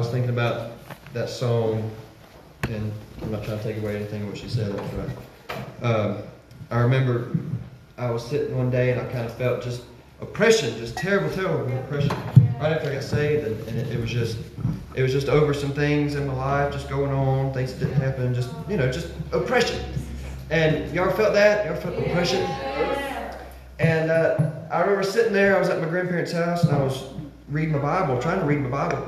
was thinking about that song, and I'm not trying to take away anything what she said. I remember I was sitting one day and I kind of felt just oppression, just terrible oppression right after I got saved, and it was just over some things in my life just going on, things that didn't happen, just oppression. And y'all felt that? Y'all felt oppression? And I remember sitting there, I was at my grandparents' house and I was reading my Bible, trying to read my Bible.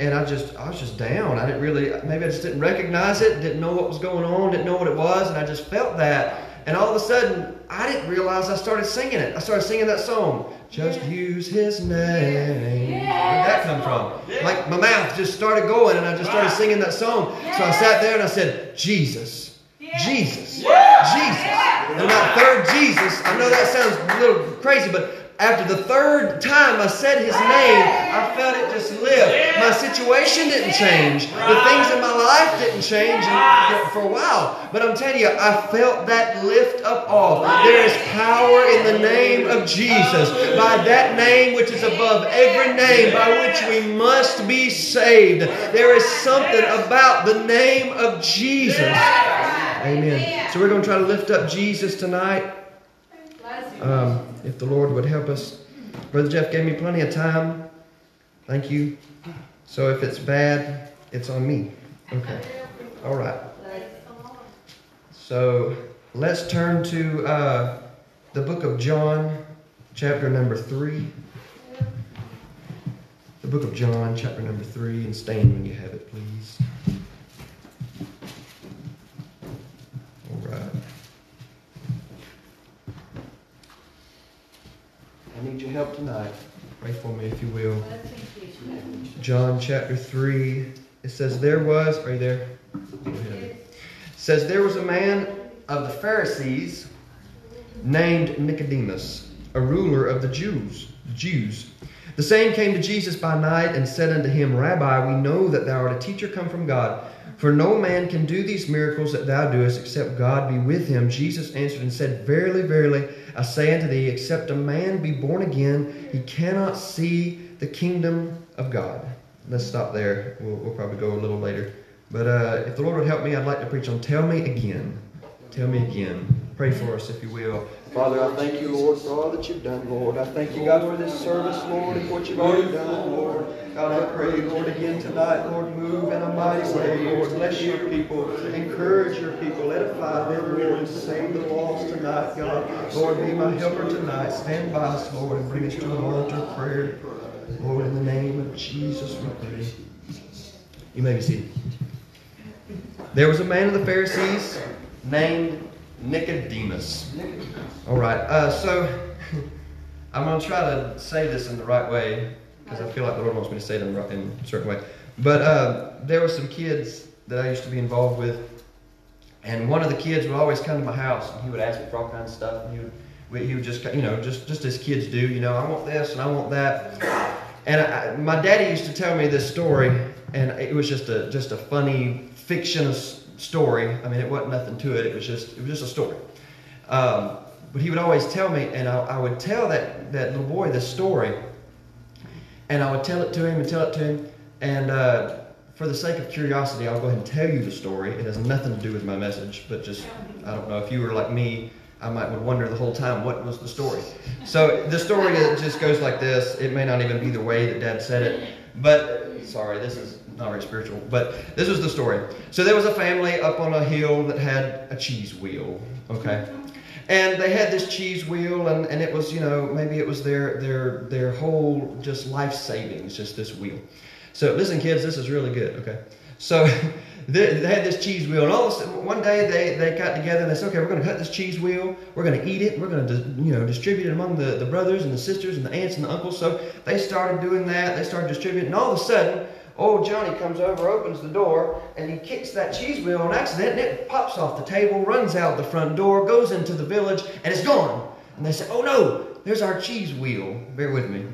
And I was just down. Maybe I just didn't recognize it, didn't know what was going on, didn't know what it was, and I just felt that. And all of a sudden, I didn't realize I started singing it. I started singing that song. Just use His name. Yeah. Where'd that come from? Yeah. Like my mouth just started going, and I just started singing that song. Yeah. So I sat there and I said, Jesus, Jesus, Jesus. Yeah. And that third Jesus, I know that sounds a little crazy, but after the third time I said His name, I felt it just live. My situation didn't change. The things in my life didn't change for a while. But I'm telling you, I felt that lift up off. There is power in the name of Jesus. By that name which is above every name, by which we must be saved. There is something about the name of Jesus. Amen. So we're going to try to lift up Jesus tonight. If the Lord would help us. Brother Jeff gave me plenty of time. Thank you. So if it's bad, it's on me. Okay. All right. So let's turn to the book of John, chapter number 3. The book of John, chapter number 3. And stand when you have it, please. All right. I need your help tonight. Pray for me if you will. John chapter 3. It says there was... Are you there? Go ahead. It says there was a man of the Pharisees named Nicodemus, a ruler of the Jews. The same came to Jesus by night and said unto him, Rabbi, we know that thou art a teacher come from God, for no man can do these miracles that thou doest except God be with him. Jesus answered and said, Verily, verily, I say unto thee, except a man be born again, he cannot see the kingdom of God. Let's stop there. We'll probably go a little later. But if the Lord would help me, I'd like to preach on Tell Me Again. Tell me again. Pray for us, if you will. Father, I thank you, Lord, for all that you've done, Lord. I thank you, God, for this service, Lord, and what you've already done, Lord. God, I pray, Lord, again tonight, Lord, move in a mighty way, Lord. Bless your people. Encourage your people. Edify them, Lord, and save the lost tonight, God. Lord, be my helper tonight. Stand by us, Lord, and bring us to an altar of prayer. Lord, in the name of Jesus, we pray. You may be seated. There was a man of the Pharisees named Nicodemus. All right. So I'm going to try to say this in the right way because I feel like the Lord wants me to say it in a certain way. But there were some kids that I used to be involved with, and one of the kids would always come to my house, and he would ask me for all kinds of stuff. And he would just, just as kids do, I want this and I want that. And my daddy used to tell me this story, and it was just a funny fiction story. I mean, it wasn't nothing to it. It was just a story. But he would always tell me, and I would tell that little boy this story, and I would tell it to him. And for the sake of curiosity, I'll go ahead and tell you the story. It has nothing to do with my message, but just, I don't know, if you were like me, I might would wonder the whole time, what was the story? So the story just goes like this. It may not even be the way that Dad said it, but sorry, this is not very spiritual, but this was the story. So there was a family up on a hill that had a cheese wheel, okay? And they had this cheese wheel, and it was, maybe it was their whole just life savings, just this wheel. So listen, kids, this is really good, okay? So they had this cheese wheel, and all of a sudden, one day they got together and they said, okay, we're going to cut this cheese wheel, we're going to eat it, we're going to distribute it among the brothers and the sisters and the aunts and the uncles. So they started doing that, they started distributing, and all of a sudden, old Johnny comes over, opens the door, and he kicks that cheese wheel on accident, and it pops off the table, runs out the front door, goes into the village, and it's gone. And they say, oh no, There's our cheese wheel. Bear with me.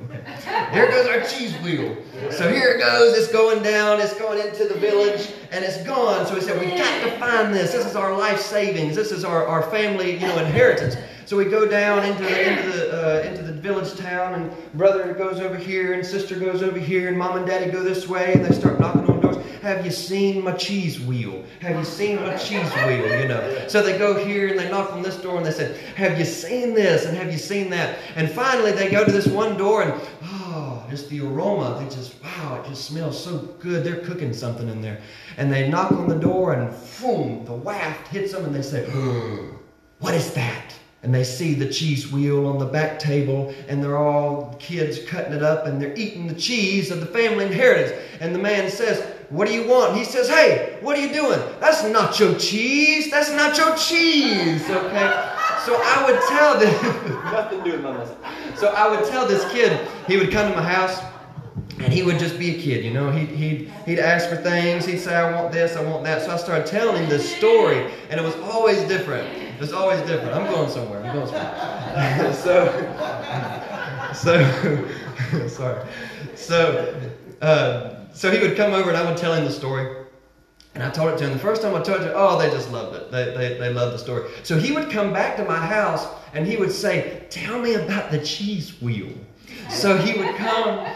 There goes our cheese wheel. So here it goes. It's going down. It's going into the village. And it's gone. So he said, we've got to find this. This is our life savings. This is our family, you know, inheritance. So we go down into the village town, and brother goes over here, and sister goes over here, and mom and daddy go this way, and they start knocking on doors. Have you seen my cheese wheel? Have you seen my cheese wheel? You know. So they go here, and they knock on this door, and they said, have you seen this? And have you seen that? And finally, they go to this one door, and oh, just the aroma. They just, wow, it just smells so good. They're cooking something in there. And they knock on the door, and boom, the waft hits them, and they say, what is that? And they see the cheese wheel on the back table, and they're all kids cutting it up, and they're eating the cheese of the family inheritance. And the man says, what do you want? And he says, hey, what are you doing? That's not your cheese. That's not your cheese. Okay. So I would tell them, nothing to do with my mess. So I would tell this kid, he would come to my house, and he would just be a kid, you know. He'd ask for things. He'd say, I want this, I want that. So I started telling him this story, and it was always different. It was always different. I'm going somewhere. Sorry. So he would come over, and I would tell him the story. And I told it to him. The first time I told it, oh, they just loved it. They loved the story. So he would come back to my house, and he would say, tell me about the cheese wheel. So he would come...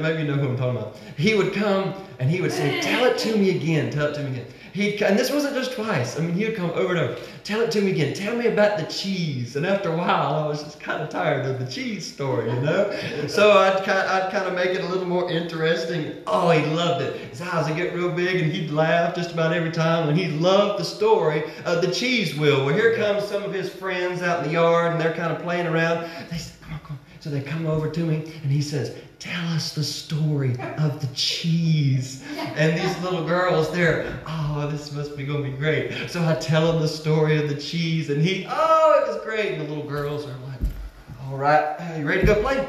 maybe you know who I'm talking about. He would come and he would say, tell it to me again, tell it to me again. And this wasn't just twice. I mean, he would come over and over. Tell it to me again. Tell me about the cheese. And after a while, I was just kind of tired of the cheese story, you know. So I'd kind of make it a little more interesting. Oh, he loved it. His eyes would get real big, and he'd laugh just about every time. And he loved the story of the cheese wheel. Well, here comes some of his friends out in the yard, and they're kind of playing around. They said, come on, come on. So they come over to me, and he says, tell us the story of the cheese. And these little girls there, oh, this must be going to be great. So I tell him the story of the cheese, and he, oh, it was great. And the little girls are like, all right, are you ready to go play?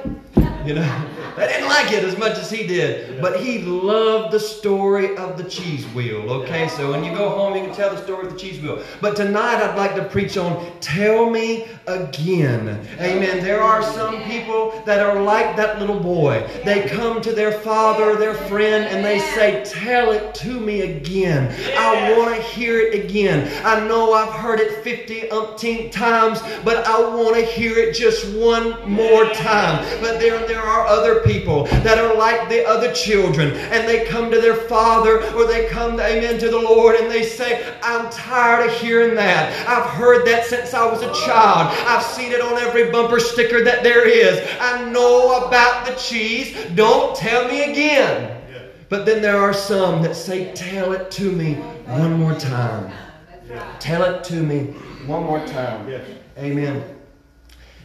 You know, they didn't like it as much as he did, but he loved the story of the cheese wheel, okay? So when you go home, you can tell the story of the cheese wheel. But tonight, I'd like to preach on tell me again. Amen. There are some people that are like that little boy. They come to their father, their friend, and they say, tell it to me again. I want to hear it again. I know I've heard it 50 umpteen times, but I want to hear it just one more time. But there are other people that are like the other children, and they come to their father, or they come, amen, to the Lord, and they say, I'm tired of hearing that. I've heard that since I was a child. I've seen it on every bumper sticker that there is. I know about the cheese. Don't tell me again. But then there are some that say, tell it to me one more time. Tell it to me one more time. Amen.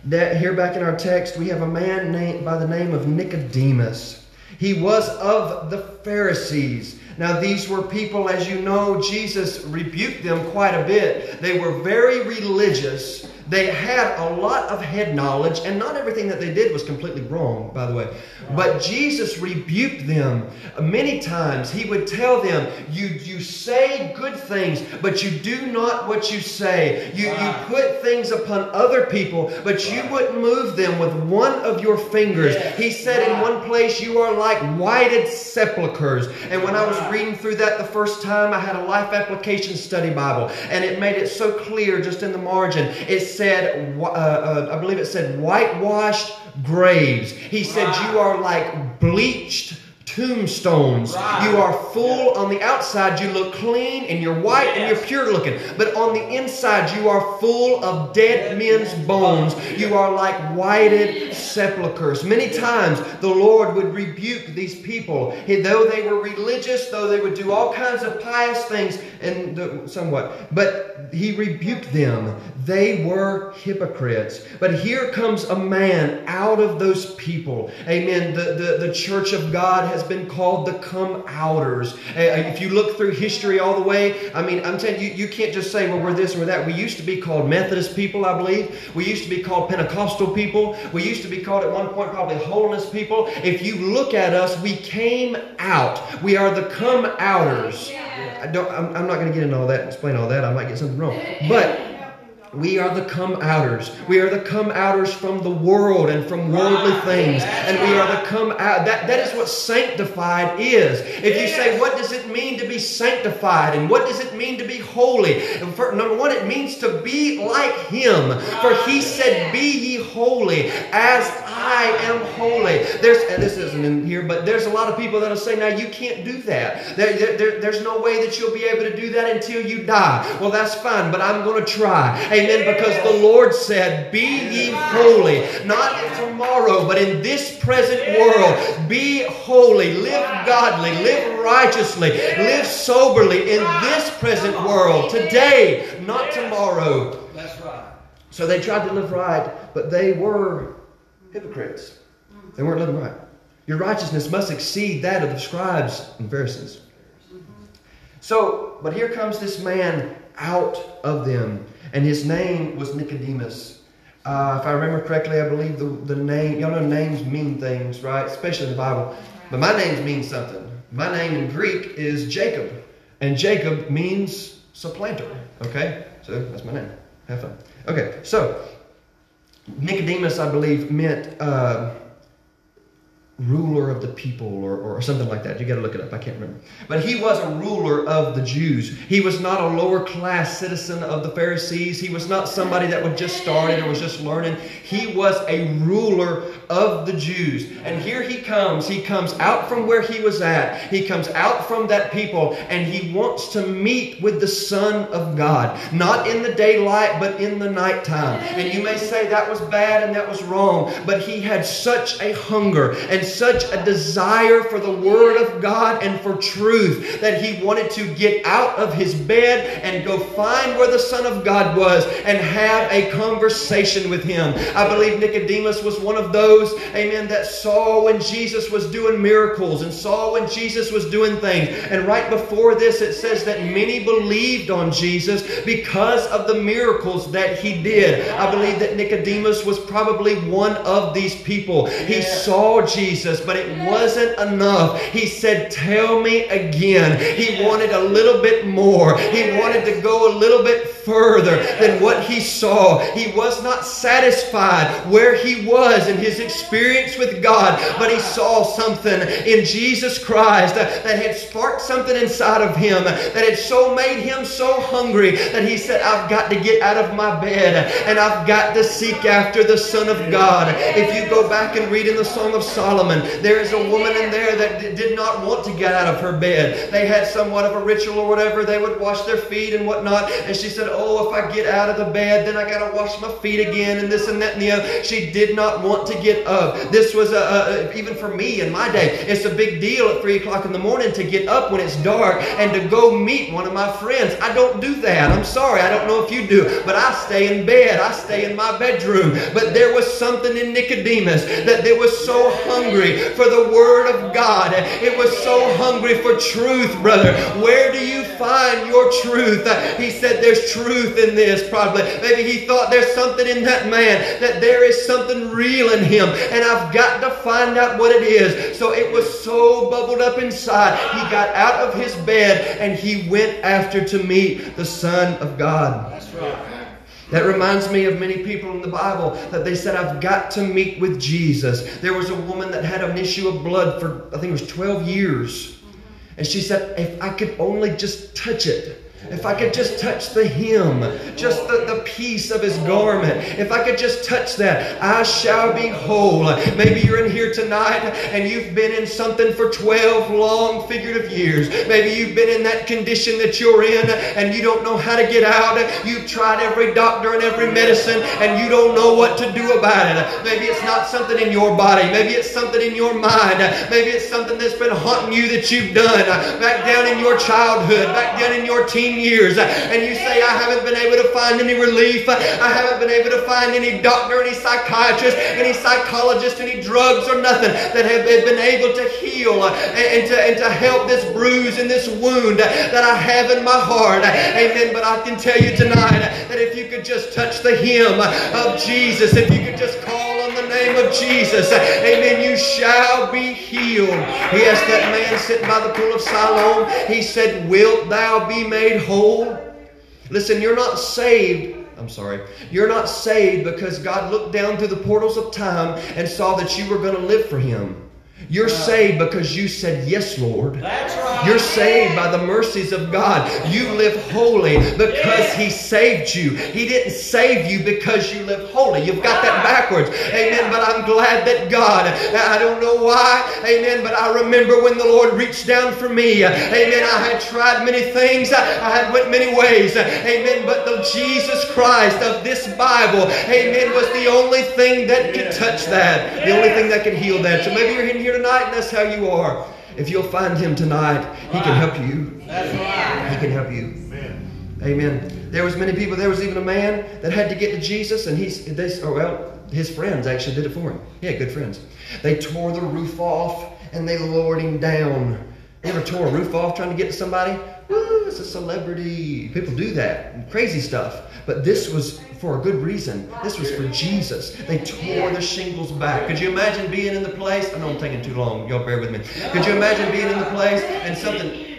That here back in our text, we have a man named by the name of Nicodemus. He was of the Pharisees. Now, these were people, as you know, Jesus rebuked them quite a bit. They were very religious. They had a lot of head knowledge, and not everything that they did was completely wrong, by the way. But Jesus rebuked them many times. He would tell them, you say good things, but you do not what you say. You put things upon other people, but you wouldn't move them with one of your fingers. He said in one place, you are like whited sepulchres. And when I was reading through that the first time, I had a life application study Bible, and it made it so clear just in the margin. It said, I believe it said, whitewashed graves. He said, you are like bleached tombstones. Right. You are full on the outside. You look clean, and you're white, and you're pure looking. But on the inside, you are full of dead men's bones. You are like whited sepulchres. Many times, the Lord would rebuke these people. Though they were religious, though they would do all kinds of pious things, and somewhat, but he rebuked them. They were hypocrites. But here comes a man out of those people. Amen. The church of God has been called the come-outers. If you look through history all the way, I mean, I'm telling you, you can't just say, well, we're this or that. We used to be called Methodist people, I believe. We used to be called Pentecostal people. We used to be called at one point probably holiness people. If you look at us, we came out. We are the come-outers. I'm not going to get into all that and explain all that. I might get something wrong. But We are the come-outers. We are the come-outers from the world and from worldly things. And we are the come-out. That is what sanctified is. If you say, what does it mean to be sanctified? And what does it mean to be holy? And for, number one, it means to be like Him. For He said, be ye holy as I am holy. And this isn't in here, but there's a lot of people that will say, now you can't do that. There's no way that you'll be able to do that until you die. Well, that's fine, but I'm going to try. Amen, because the Lord said, be ye holy, not tomorrow, but in this present world. Be holy, live godly, live righteously, live soberly in this present world, today, not tomorrow. That's right. So they tried to live right, but they were hypocrites. They weren't living right. Your righteousness must exceed that of the scribes and Pharisees. So, but here comes this man out of them. And his name was Nicodemus. If I remember correctly, I believe the name, y'all know names mean things, right? Especially in the Bible. But my name means something. My name in Greek is Jacob. And Jacob means supplanter. Okay? So that's my name. Have fun. Okay, so Nicodemus, I believe, meant ruler of the people or something like that. You got to look it up. I can't remember. But he was a ruler of the Jews. He was not a lower class citizen of the Pharisees. He was not somebody that was just started or was just learning. He was a ruler of the Jews. And here he comes. He comes out from where he was at. He comes out from that people and he wants to meet with the Son of God. Not in the daylight, but in the nighttime. And you may say that was bad and that was wrong, but he had such a hunger and such a desire for the Word of God and for truth that he wanted to get out of his bed and go find where the Son of God was and have a conversation with Him. I believe Nicodemus was one of those, amen, that saw when Jesus was doing miracles and saw when Jesus was doing things. And right before this, it says that many believed on Jesus because of the miracles that He did. I believe that Nicodemus was probably one of these people. He saw Jesus, but it wasn't enough. He said, tell me again. He wanted a little bit more. He wanted to go a little bit further than what he saw. He was not satisfied where he was in his experience with God, but he saw something in Jesus Christ that had sparked something inside of him that had so made him so hungry that he said, I've got to get out of my bed and I've got to seek after the Son of God. If you go back and read in the Song of Solomon, there is a woman in there that did not want to get out of her bed. They had somewhat of a ritual or whatever. They would wash their feet and whatnot, and she said, oh, if I get out of the bed, then I got to wash my feet again, and this and that and the other. She did not want to get up. This was, even for me in my day, it's a big deal at 3 o'clock in the morning to get up when it's dark and to go meet one of my friends. I don't do that. I'm sorry. I don't know if you do, but I stay in bed. I stay in my bedroom. But there was something in Nicodemus that there was so hungry for the Word of God. It was so hungry for truth, brother. Where do you find your truth? He said, there's truth in this, probably. Maybe he thought there's something in that man, that there is something real in him, and I've got to find out what it is. So it was so bubbled up inside. He got out of his bed and he went after to meet the Son of God. That's right. That reminds me of many people in the Bible that they said, I've got to meet with Jesus. There was a woman that had an issue of blood for, I think it was 12 years. And she said, if I could only just touch it. If I could just touch the hem, just the piece of his garment, if I could just touch that, I shall be whole. Maybe you're in here tonight and you've been in something for 12 long figurative years. Maybe you've been in that condition that you're in and you don't know how to get out. You've tried every doctor and every medicine and you don't know what to do about it. Maybe it's not something in your body. Maybe it's something in your mind. Maybe it's something that's been haunting you that you've done back down in your childhood, back down in your teen years, and you say, I haven't been able to find any relief. I haven't been able to find any doctor, any psychiatrist, any psychologist, any drugs or nothing that have been able to heal and to help this bruise and this wound that I have in my heart. Amen. But I can tell you tonight that if you could just touch the hem of Jesus, if you could just call on the name of Jesus, amen, you shall be healed. Yes, that man sitting by the pool of Siloam, he said, wilt thou be made whole? Listen, you're not saved I'm sorry. You're not saved because God looked down through the portals of time and saw that you were going to live for Him. You're saved because you said, yes, Lord. That's right. You're saved by the mercies of God. You live holy because He saved you. He didn't save you because you live holy. You've got that backwards. Amen. But I'm glad that God, I don't know why. Amen. But I remember when the Lord reached down for me. Amen. I had tried many things. I had went many ways. Amen. But the Jesus Christ of this Bible, amen, was the only thing that could touch that. The only thing that could heal that. So maybe you're in here tonight and that's how you are. If you'll find Him tonight, He can help you. That's right. He can help you. Amen. Amen. There was many people. There was even a man that had to get to Jesus, and his friends actually did it for him. He had good friends. They tore the roof off and they lowered him down. You ever tore a roof off trying to get to somebody? Woo, it's a celebrity. People do that. Crazy stuff. But this was for a good reason. This was for Jesus. They tore the shingles back. Could you imagine being in the place? I know I'm taking too long. Y'all bear with me. Could you imagine being in the place and something?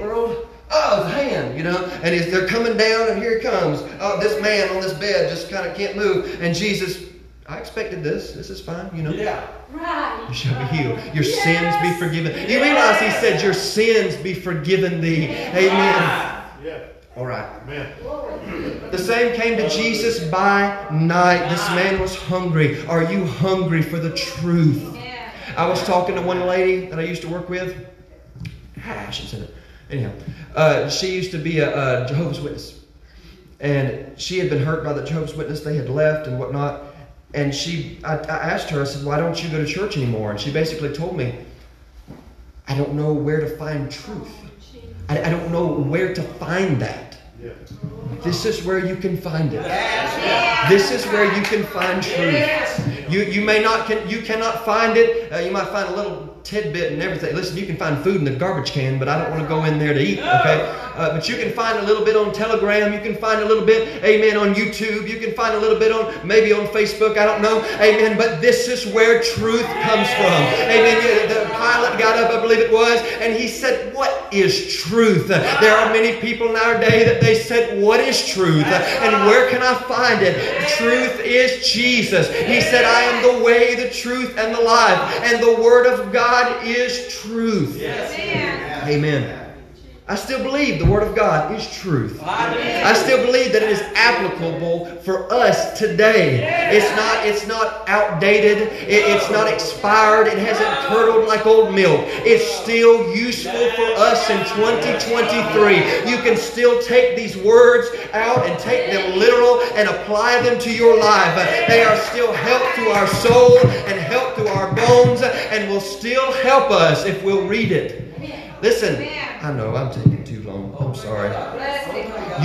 World? Oh, the hand, you know. And they're coming down and here it comes. Oh, this man on this bed just kind of can't move. And Jesus, I expected this. This is fine, you know. Yeah. Right. You shall be healed. Your sins be forgiven. You realize He said, your sins be forgiven thee. Amen. Yeah. All right. Amen. The same came to Jesus by night. This man was hungry. Are you hungry for the truth? Yeah. I was talking to one lady that I used to work with. I should say that. Anyhow, she used to be a Jehovah's Witness. And she had been hurt by the Jehovah's Witness. They had left and whatnot. And I asked her, I said, why don't you go to church anymore? And she basically told me, I don't know where to find truth. I don't know where to find that. Yeah. This is where you can find it. Yeah. This is where you can find truth. Yeah. You cannot find it. You might find a little tidbit and everything. Listen, you can find food in the garbage can, but I don't want to go in there to eat. Okay. But you can find a little bit on Telegram. You can find a little bit, amen, on YouTube. You can find a little bit on Facebook. I don't know, amen. But this is where truth comes from, amen. The pilot got up, I believe it was, and he said, "What is truth?" There are many people in our day that they said, "What is truth?" And where can I find it? Truth is Jesus. He said, "I am the way, the truth, and the life," and the Word of God is truth. Yes. Amen. I still believe the Word of God is truth. I still believe that it is applicable for us today. It's not outdated. It's not expired. It hasn't curdled like old milk. It's still useful for us in 2023. You can still take these words out and take them literal and apply them to your life. They are still help to our soul and help to our bones and will still help us if we'll read it. Listen, I know I'm taking too long. I'm sorry.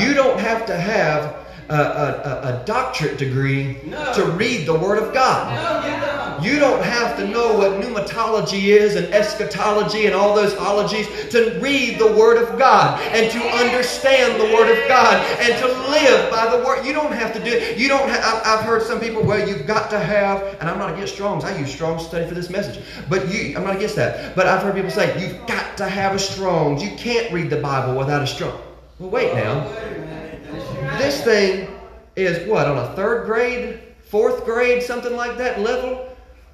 You don't have to have a doctorate degree to read the Word of God. You don't have to know what pneumatology is and eschatology and all those ologies to read the Word of God and to understand the Word of God and to live by the Word. You don't have to do it. You don't. I've heard some people, well, you've got to have, and I'm not against Strong's. I use Strong's to study for this message, but I'm not against that. But I've heard people say you've got to have a Strong's. You can't read the Bible without a Strong. Well, wait now. This thing is what, on a third grade, fourth grade, something like that level?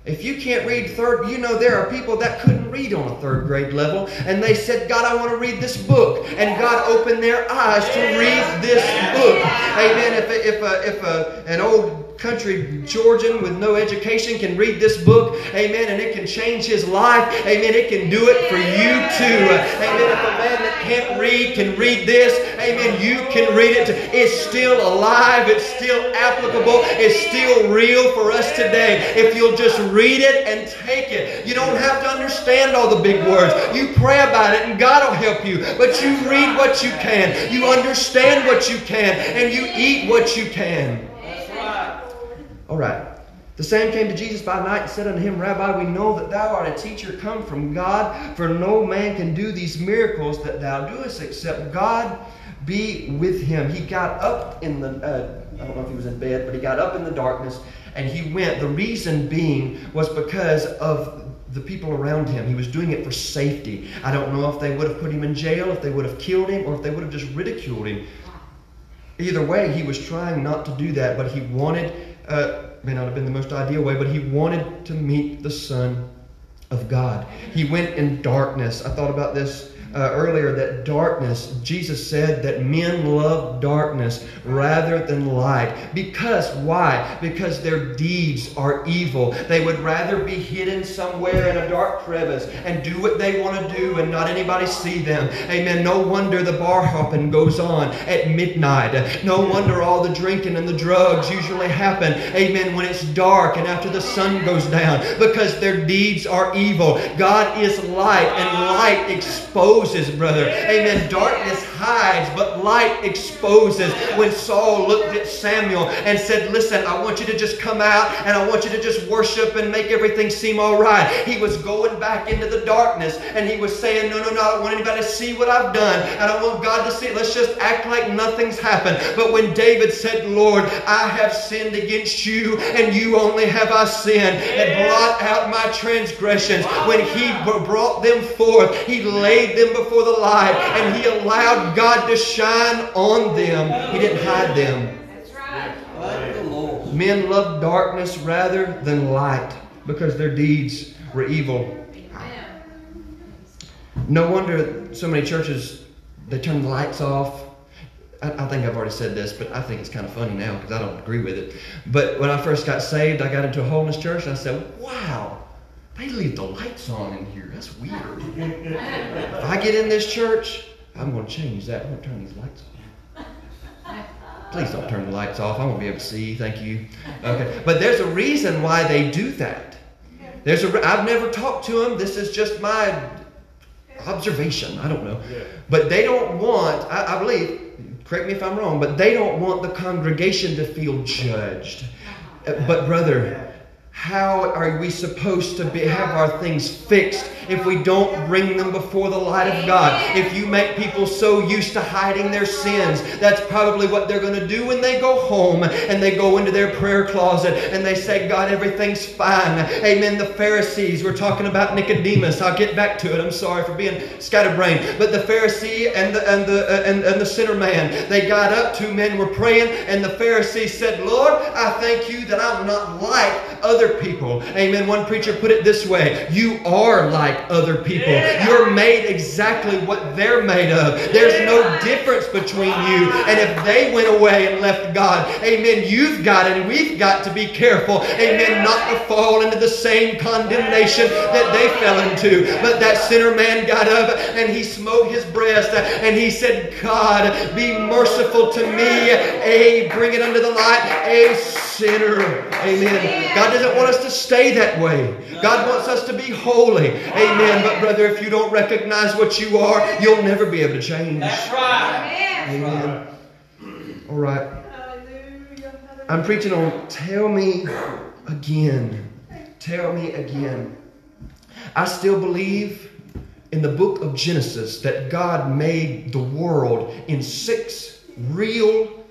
If you can't read third, you know there are people that couldn't read on a third grade level, and they said, God, I want to read this book. And God opened their eyes to read this book. Amen. If an old country Georgian with no education can read this book, amen, and it can change his life, amen, it can do it for you too. Amen. If a man that can't read can read this, amen, you can read it too. It's still alive, it's still applicable, it's still real for us today. If you'll just read it and take it. You don't have to understand all the big words. You pray about it and God will help you. But you read what you can. You understand what you can. And you eat what you can. All right. The same came to Jesus by night and said unto him, Rabbi, we know that thou art a teacher come from God, for no man can do these miracles that thou doest except God be with him. He got up in the, I don't know if he was in bed, but he got up in the darkness and he went. The reason being was because of the people around him. He was doing it for safety. I don't know if they would have put him in jail, if they would have killed him, or if they would have just ridiculed him. Either way, he was trying not to do that, but he wanted, may not have been the most ideal way, but he wanted to meet the Son of God. He went in darkness. I thought about this earlier, that darkness, Jesus said that men love darkness rather than light. Because why? Because their deeds are evil. They would rather be hidden somewhere in a dark crevice and do what they want to do and not anybody see them. Amen. No wonder the bar hopping goes on at midnight. No wonder all the drinking and the drugs usually happen. Amen. When it's dark and after the sun goes down, because their deeds are evil. God is light, and light exposes. Brother. Amen. Darkness hides, but light exposes. When Saul looked at Samuel and said, listen, I want you to just come out and I want you to just worship and make everything seem all right. He was going back into the darkness and he was saying, no, I don't want anybody to see what I've done. I don't want God to see it. Let's just act like nothing's happened. But when David said, Lord, I have sinned against you and you only have I sinned, and blot out my transgressions. When he brought them forth, he laid them before the light, and he allowed God to shine on them. He didn't hide them. That's right. Men love darkness rather than light because their deeds were evil. No wonder so many churches, they turn the lights off. I think I've already said this, but I think it's kind of funny now because I don't agree with it. But when I first got saved, I got into a holiness church, and I said, wow, they leave the lights on in here. That's weird. If I get in this church, I'm going to change that. I'm going to turn these lights off. Please don't turn the lights off. I won't be able to see. Thank you. Okay. But there's a reason why they do that. I've never talked to them. This is just my observation. I don't know. But they don't want, I believe, correct me if I'm wrong, but they don't want the congregation to feel judged. But brother, how are we supposed to have our things fixed if we don't bring them before the light of God? If you make people so used to hiding their sins, that's probably what they're going to do when they go home and they go into their prayer closet and they say, God, everything's fine. Amen. The Pharisees, we're talking about Nicodemus. I'll get back to it. I'm sorry for being scatterbrained. But the Pharisee and the sinner man, they got up, two men were praying, and the Pharisee said, Lord, I thank you that I'm not like other people. Amen. One preacher put it this way: you are like other people. You're made exactly what they're made of. There's no difference between you. And if they went away and left God, amen, you've got it, and we've got to be careful, amen, not to fall into the same condemnation that they fell into. But that sinner man got up and he smote his breast and he said, God, be merciful to me, bring it under the light, a sinner. Amen. God doesn't want us to stay that way. God wants us to be holy. Amen. But brother, if you don't recognize what you are, you'll never be able to change. That's right. Amen. All right. Hallelujah. I'm preaching on tell me again. Tell me again. I still believe in the book of Genesis that God made the world in 6 real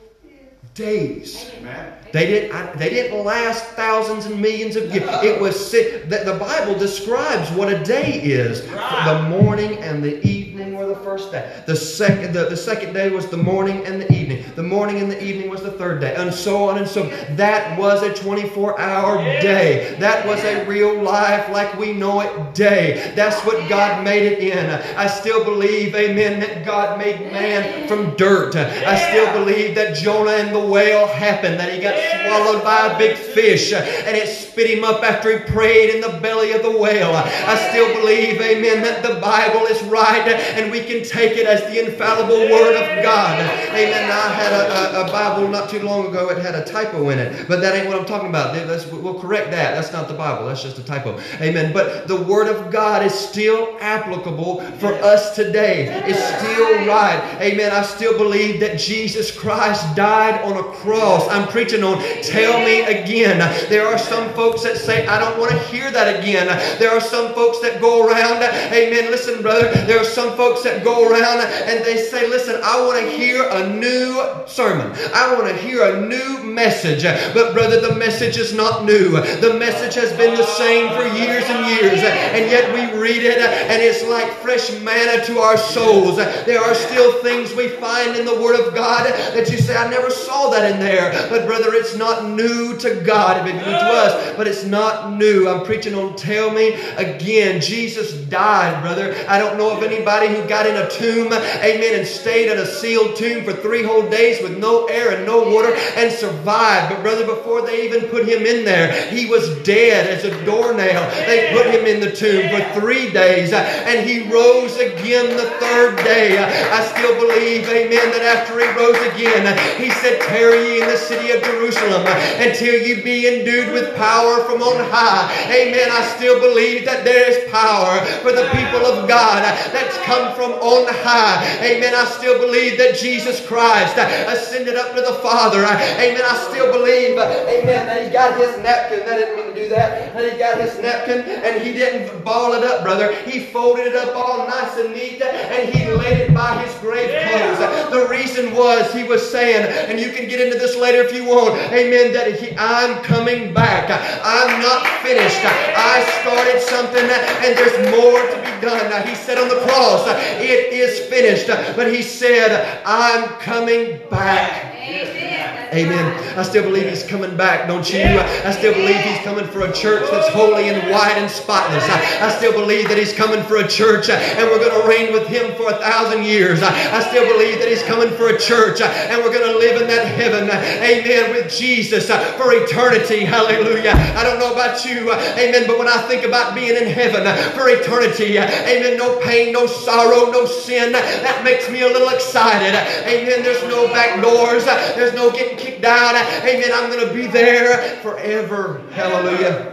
days. Amen. They didn't last thousands and millions of years. It was sick. The Bible describes what a day is. Right. The morning and the evening were the first day. The second day was the morning and the evening. The morning and the evening was the third day, and so on and so on. That was a 24-hour day. That was a real life like we know it day. That's what God made it in. I still believe, amen, that God made man from dirt. I still believe that Jonah and the whale happened, that he got swallowed by a big fish and it spit him up after he prayed in the belly of the whale. I still believe, amen, that the Bible is right and we can take it as the infallible Word of God. Amen. I had a Bible not too long ago. It had a typo in it, but that ain't what I'm talking about. We'll correct that. That's not the Bible. That's just a typo. Amen. But the Word of God is still applicable for us today. It's still right. Amen. I still believe that Jesus Christ died on a cross. I'm preaching on tell me again. There are some folks that say, I don't want to hear that again. There are some folks that go around, amen, listen brother, there are some some folks that go around and they say, listen, I want to hear a new sermon. I want to hear a new message. But brother, the message is not new. The message has been the same for years and years. And yet we read it and it's like fresh manna to our souls. There are still things we find in the Word of God that you say, I never saw that in there. But brother, it's not new to God. It may be new to us, but it's not new. I'm preaching on tell me again. Jesus died, brother. I don't know of anybody who got in a tomb, amen, and stayed in a sealed tomb for 3 whole days with no air and no water and survived. But brother, before they even put him in there, he was dead as a doornail. They put him in the tomb for 3 days and he rose again the 3rd day. I still believe, amen, that after he rose again, he said, tarry ye in the city of Jerusalem until you be endued with power from on high. Amen. I still believe that there is power for the people of God that's come from on high. Amen. I still believe that Jesus Christ ascended up to the Father. Amen. I still believe, amen, that he got his napkin. That didn't mean to do that. That he got his napkin and he didn't ball it up, brother. He folded it up all nice and neat and he laid it by his grave clothes. The reason was he was saying, and you can get into this later if you want, amen, that I'm coming back. I'm not finished. I started something and there's more to be done. He said on the cross, it is finished. But he said, I'm coming back. Amen. Amen. I still believe he's coming back, don't you? I still believe he's coming for a church that's holy and white and spotless. I still believe that he's coming for a church and we're going to reign with him for 1,000 years. I still believe that he's coming for a church and we're going to live in that heaven, amen, with Jesus for eternity. Hallelujah. I don't know about you, amen, but when I think about being in heaven for eternity, amen, no pain, no sorrow, no sin, that makes me a little excited. Amen. There's no back doors. There's no getting kicked out. Amen. I'm going to be there forever. Hallelujah.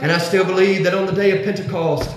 And I still believe that on the day of Pentecost,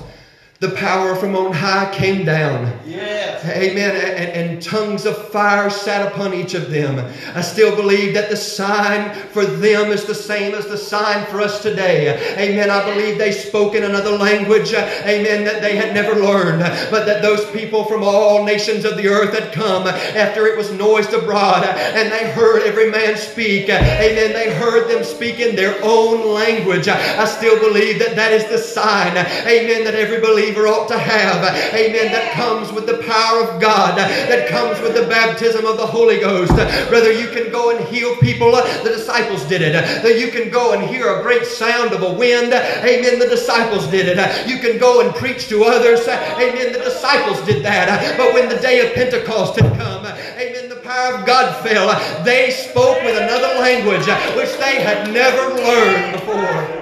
the power from on high came down. Yes. Amen. And tongues of fire sat upon each of them. I still believe that the sign for them is the same as the sign for us today. Amen. I believe they spoke in another language. Amen. That they had never learned. But that those people from all nations of the earth had come after it was noised abroad. And they heard every man speak. Amen. They heard them speak in their own language. I still believe that that is the sign. Amen. That every believer ought to have. Amen. That comes with the power of God. That comes with the baptism of the Holy Ghost. Brother, you can go and heal people. The disciples did it. That you can go and hear a great sound of a wind. Amen. The disciples did it. You can go and preach to others. Amen. The disciples did that. But when the day of Pentecost had come, amen, the power of God fell. They spoke with another language which they had never learned before.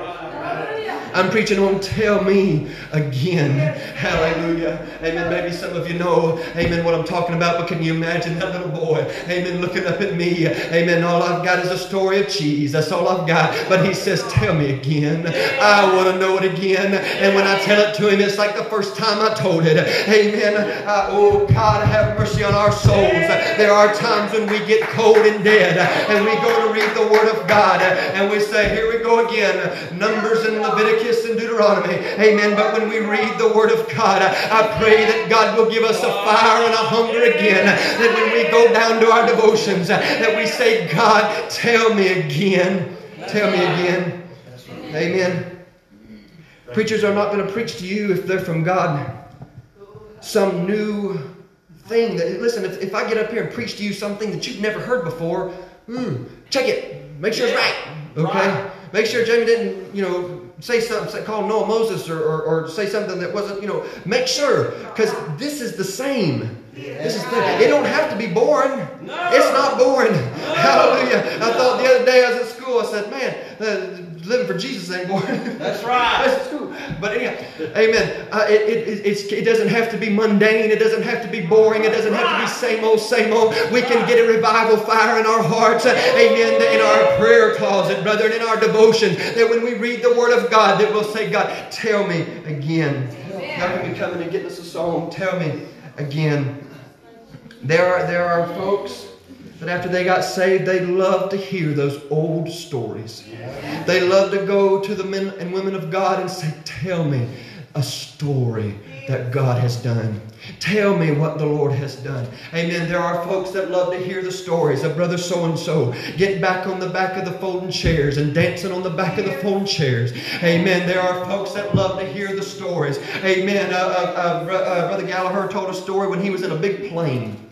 I'm preaching on tell me again. Hallelujah. Amen. Maybe some of you know, amen, what I'm talking about, but can you imagine that little boy, amen, looking up at me, amen, all I've got is a story of cheese. That's all I've got. But he says, tell me again. I want to know it again. And when I tell it to him, it's like the first time I told it. Amen. Oh, God, have mercy on our souls. There are times when we get cold and dead, and we go to read the Word of God, and we say, here we go again. Numbers and Leviticus and Deuteronomy. Amen. But when we read the Word of God, I pray that God will give us a fire and a hunger again. That when we go down to our devotions, that we say, God, tell me again. Tell me again. Amen. Preachers are not going to preach to you if they're from God. Some new thing. That, listen, if I get up here and preach to you something that you've never heard before, check it. Make sure it's right. Okay? Make sure Jamie didn't, say something, say, call Noah Moses or say something that wasn't, make sure. Because this is the same. This is the, it don't have to be boring. No. It's not boring. No. Hallelujah. No. I thought the other day I was at school, I said, man, living for Jesus ain't boring. That's right. That's cool. But anyhow, amen. It doesn't have to be mundane. It doesn't have to be boring. It doesn't have to be same old, same old. We can get a revival fire in our hearts. Amen. In our prayer closet, brother, and in our devotion. That when we read the Word of God, that we'll say, God, tell me again. God can be coming and getting us a song. Tell me again. There are folks that after they got saved, they love to hear those old stories. Yeah. They love to go to the men and women of God and say, tell me a story that God has done. Tell me what the Lord has done. Amen. There are folks that love to hear the stories of brother so-and-so getting back on the back of the folding chairs and dancing on the back of the folding chairs. Amen. There are folks that love to hear the stories. Amen. Brother Gallagher told a story when he was in a big plane.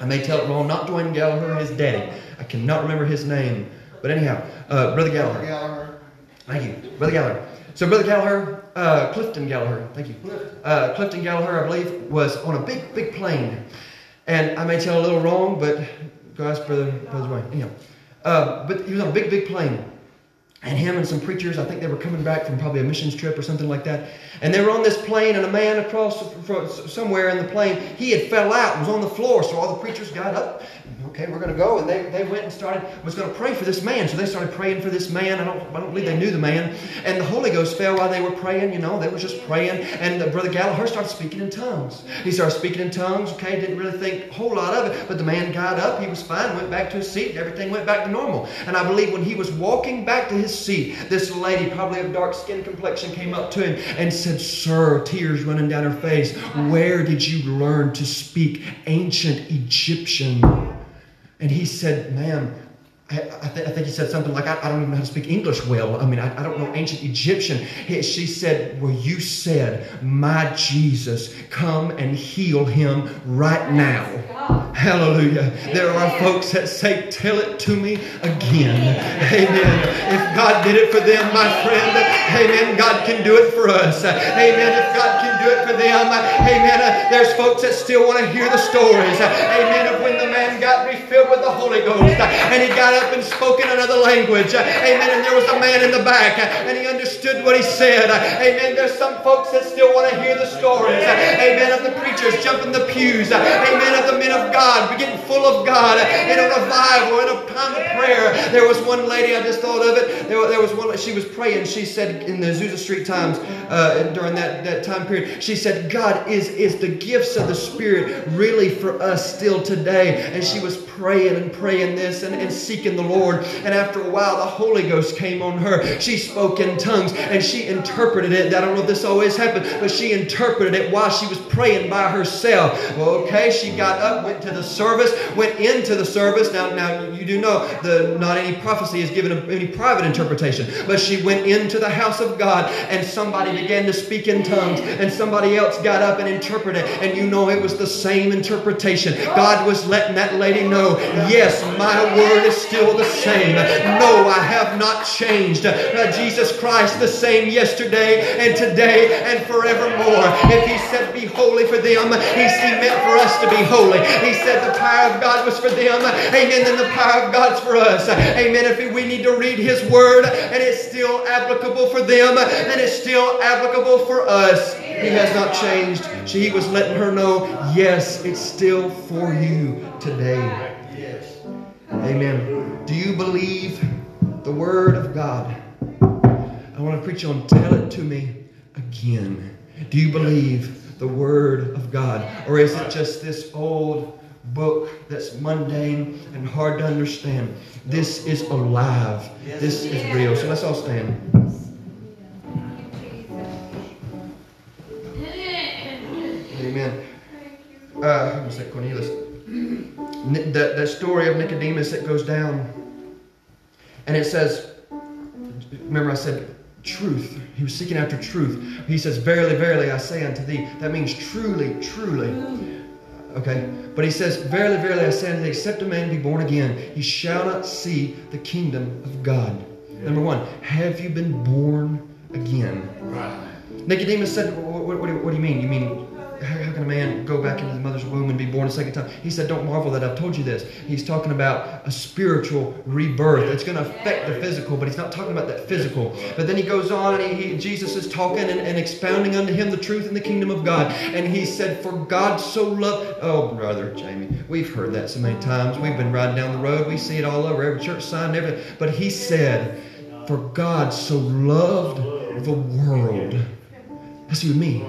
I may tell it wrong. Not Dwayne Gallagher, his daddy. I cannot remember his name. But anyhow, Brother Gallagher. Thank you. Brother Gallagher. So Brother Gallagher, Clifton Gallagher, thank you. Clifton Gallagher, I believe, was on a big plane. And I may tell a little wrong, but go ask Brother Wayne. Anyhow, but he was on a big plane. And him and some preachers, I think they were coming back from probably a missions trip or something like that. And they were on this plane, and a man across from somewhere in the plane, he had fell out and was on the floor. So all the preachers got up. Okay, we're going to go. And they went and was going to pray for this man. So they started praying for this man. I don't believe they knew the man. And the Holy Ghost fell while they were praying. You know, they were just praying. And Brother Gallagher started speaking in tongues. He started speaking in tongues. Okay, didn't really think a whole lot of it. But the man got up. He was fine. Went back to his seat. Everything went back to normal. And I believe when he was walking back to his seat, this lady, probably of dark skin complexion, came up to him and said, "Sir," tears running down her face, "where did you learn to speak ancient Egyptian?" And he said, "Ma'am, I think he said something like, I don't even know how to speak English well. I mean, I don't know ancient Egyptian." She said, "Well, you said, 'My Jesus, come and heal him right now.'" Hallelujah. Amen. There are folks that say, "Tell it to me again." Amen. If God did it for them, my friend, amen, God can do it for us. Amen. If God can do it for them, amen, there's folks that still want to hear the stories. Amen. Of when the man got refilled with the Holy Ghost and he got up and spoke in another language. Amen. And there was a man in the back and he understood what he said. Amen. There's some folks that still want to hear the stories. Amen. Of the preachers jumping the pews. Amen. Of the men of God, we're getting full of God in a revival, in a time of prayer. There was one lady, I just thought of it. There was one, she was praying. She said in the Azusa Street Times, during that time period, she said, "God, is the gifts of the Spirit really for us still today?" And she was praying and praying this and seeking the Lord. And after a while, the Holy Ghost came on her. She spoke in tongues and she interpreted it. I don't know if this always happened, but she interpreted it while she was praying by herself. Okay, she got up, went into the service. Now you do know not any prophecy is given any private interpretation, but she went into the house of God and somebody began to speak in tongues and somebody else got up and interpreted, and you know it was the same interpretation. God was letting that lady know, yes, my word is still the same. No, I have not changed. Jesus Christ the same yesterday and today and forevermore. If he said be holy for them, he meant for us to be holy. He said the power of God was for them. Amen. Then the power of God's for us. Amen. If we need to read His Word and it's still applicable for them, then it's still applicable for us. He has not changed. He was letting her know, yes, it's still for you today. Amen. Do you believe the Word of God? I want to preach on "Tell it to me again." Do you believe the Word of God? Or is it just this old book that's mundane and hard to understand? This is alive. This is real. So let's all stand. Amen. What's that, Cornelius? The story of Nicodemus that goes down. And it says, remember I said, truth. He was seeking after truth. He says, "Verily, verily, I say unto thee." That means truly, truly. Okay? But he says, "Verily, verily, I say unto thee, except a man be born again, he shall not see the kingdom of God." Yeah. Number one, have you been born again? Right. Nicodemus said, what do you mean? You mean, how can a man go back into the mother's womb and be born a second time? He said, "Don't marvel that I've told you this." He's talking about a spiritual rebirth. It's going to affect the physical, but he's not talking about that physical. But then he goes on, and Jesus is talking and expounding unto him the truth in the kingdom of God. And he said, "For God so loved..." Oh, brother Jamie, we've heard that so many times. We've been riding down the road. We see it all over, every church sign, everything. But he said, "For God so loved the world." That's you and me.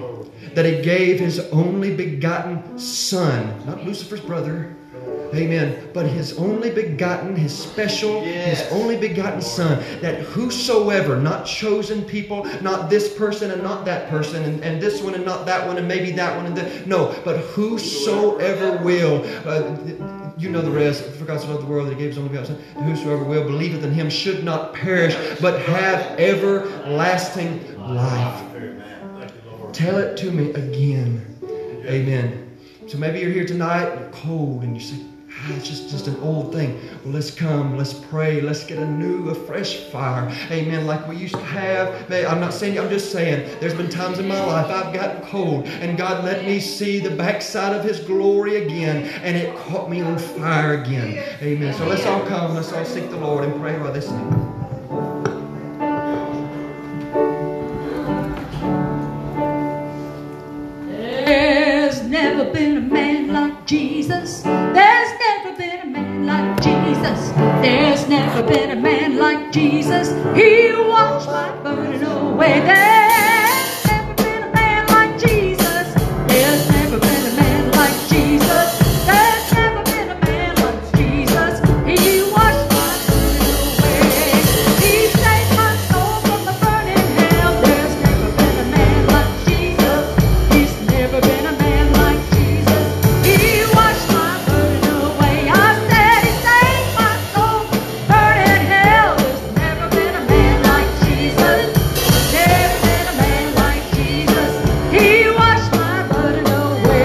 That He gave His only begotten Son, not Lucifer's brother, Amen. But his only begotten, his special, his only begotten son, that whosoever, not chosen people, not this person and not that person, and this one and not that one, and maybe that one and that. No, but whosoever will, you know the rest. For God so loved the world that he gave his only begotten son. Whosoever will believeth in him should not perish, but have everlasting life. Tell it to me again. Amen. So maybe you're here tonight, you're cold, and you say, it's just an old thing. Well, let's come, let's pray, let's get a fresh fire. Amen. Like we used to have. I'm not saying, I'm just saying, there's been times in my life I've gotten cold, and God let me see the backside of his glory again, and it caught me on fire again. Amen. So let's all come, let's all seek the Lord and pray while they sing. There's never been a man like Jesus. There's never been a man like Jesus. There's never been a man like Jesus. He washed my burden away. There